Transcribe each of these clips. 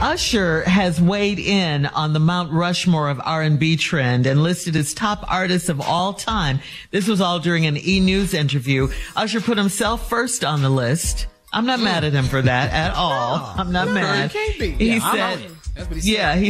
Usher has weighed in on the Mount Rushmore of R&B trend and listed his top artists of all time. This was all during an E! News interview. Usher put himself first on the list. I'm not mad at him for that at all. No, I'm not mad. He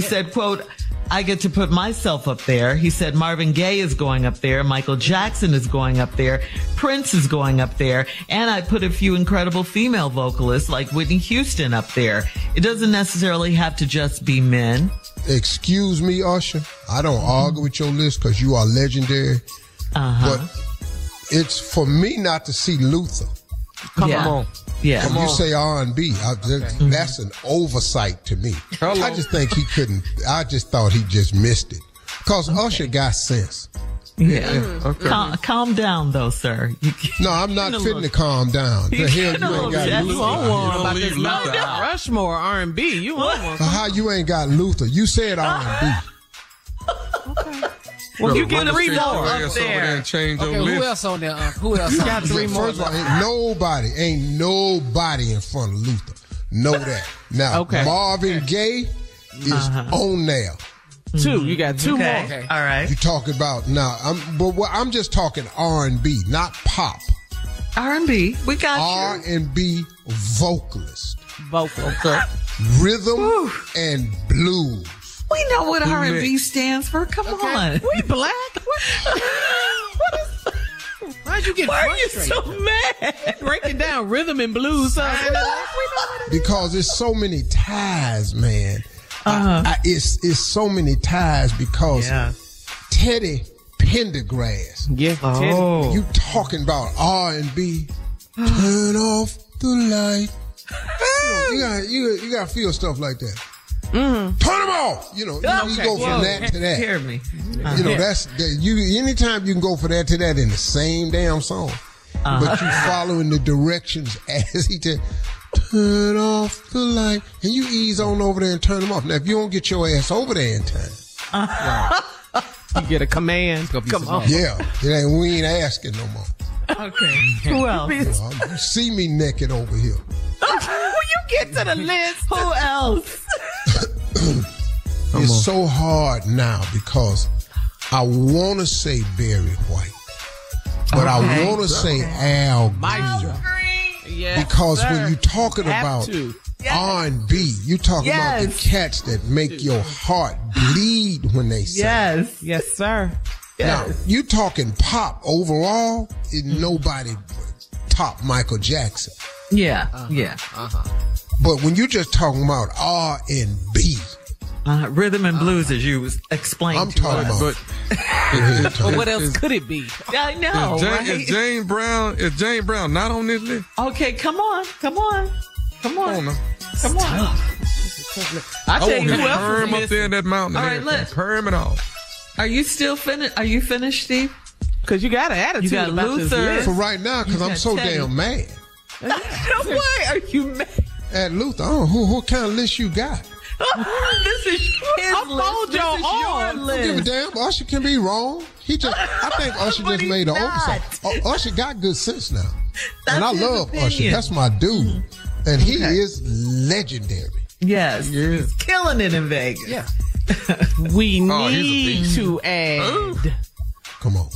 said, quote, I get to put myself up there. He said Marvin Gaye is going up there. Michael Jackson is going up there. Prince is going up there. And I put a few incredible female vocalists like Whitney Houston up there. It doesn't necessarily have to just be men. Excuse me, Usher. I don't argue with your list because you are legendary. But it's for me not to see Luther. Come on. Yeah. When you say R&B, that's an oversight to me. Hello. I just thought he just missed it. Because Usher got sense. Yeah. Okay. Calm down, though, sir. No, I'm not fitting to calm down. The hell, you ain't got Luther. You don't about this Mount Rushmore R&B. You want how you ain't got Luther? You said R&B. Okay. Well, you get three more up there. Who else on there? Who else? You got three more. Ain't nobody in front of Luther. Know that. Now, okay. Marvin Gaye is on there. Two. You got two more. Okay. All right. You talk about now. I'm just talking R&B, not pop. R&B. We got you. R&B vocalist. Okay. Rhythm and blues. We know what R&B stands for. Come on. We black. Why'd you get frustrated? Why are you so mad? Breaking down rhythm and blues. Because there's so many ties, man. It's so many ties because Teddy Pendergrass. Yeah. Oh. You talking about R&B. Turn off the light. You got to feel stuff like that. Mm-hmm. Turn them off. You go from that to that. Hear me. Anytime you can go from that to that in the same damn song, but you following the directions as he did. Turn off the light, and you ease on over there and turn them off. Now, if you don't get your ass over there in time, you get a command. Come on. Yeah, we ain't asking no more. Okay. Who else? You see me naked over here. When you get to the list, who else? It's so hard now because I want to say Barry White, but I want to say Al Green. Yes, because when you're talking about R&B, you're talking about the cats that make your heart bleed when they sing. Yes, sir. Yes. Now, you talking pop overall, nobody top Michael Jackson. Yeah, But when you just talking about R&B, rhythm and blues, as you explained, I'm talking about. But what else could it be? I know. Is Jane Brown not on this list? Okay, come on. I tell you who else is up there in that mountain. All right, let's perm it all. Are you still finished? Are you finished, Steve? Because you got an attitude about Luther. For right now, because I'm so damn mad. Why are you mad? At Luther, what kind of list you got? This is his list. This is your list. I don't give a damn. Usher can be wrong. I think Usher just made an oversight. Usher got good sense now. And I love Usher. That's my dude. And he is legendary. Yes. He's killing it in Vegas. Yeah. We need to add. Come on.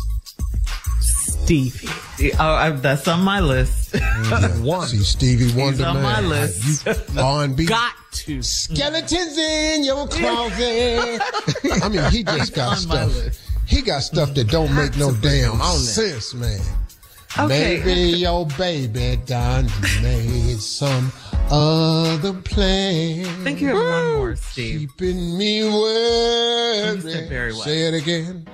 Stevie. That's on my list. See, Stevie Wonder. He's on my list. R&B. Got to. Skeletons in your closet. I mean, he just got stuff. He got stuff that don't make no damn sense, man. Okay. Maybe your baby done made some other plan. I think you have one more, Steve. Keeping me worried. Say it again.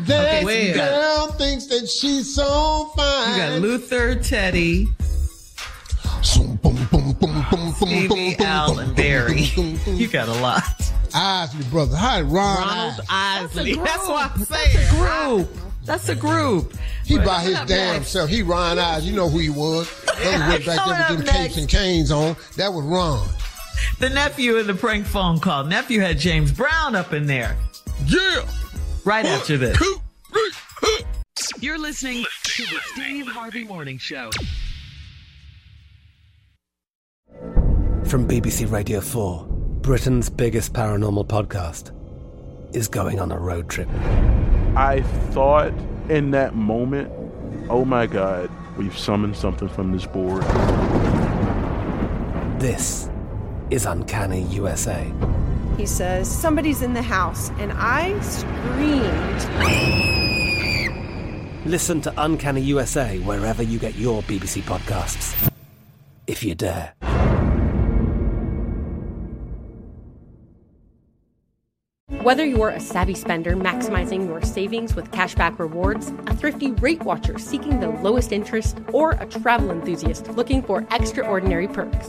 That girl thinks that she's so fine. You got Luther, Teddy, Stevie, Al, and Barry. You got a lot. Isley Brothers. Hi, Ronald Isley. That's what I'm saying. That's a group. That's a group. He by his damn self. He Ron Eyes. You know who he was. He went back there with them capes and canes on. That was Ron. The nephew in the prank phone call. Nephew had James Brown up in there. Yeah. Right after this. 1, 2, 3, 4. You're listening to the Steve Harvey Morning Show. From BBC Radio 4, Britain's biggest paranormal podcast is going on a road trip. I thought in that moment, oh my God, we've summoned something from this board. This is Uncanny USA. He says, somebody's in the house, and I screamed. Listen to Uncanny USA wherever you get your BBC podcasts, if you dare. Whether you're a savvy spender maximizing your savings with cashback rewards, a thrifty rate watcher seeking the lowest interest, or a travel enthusiast looking for extraordinary perks,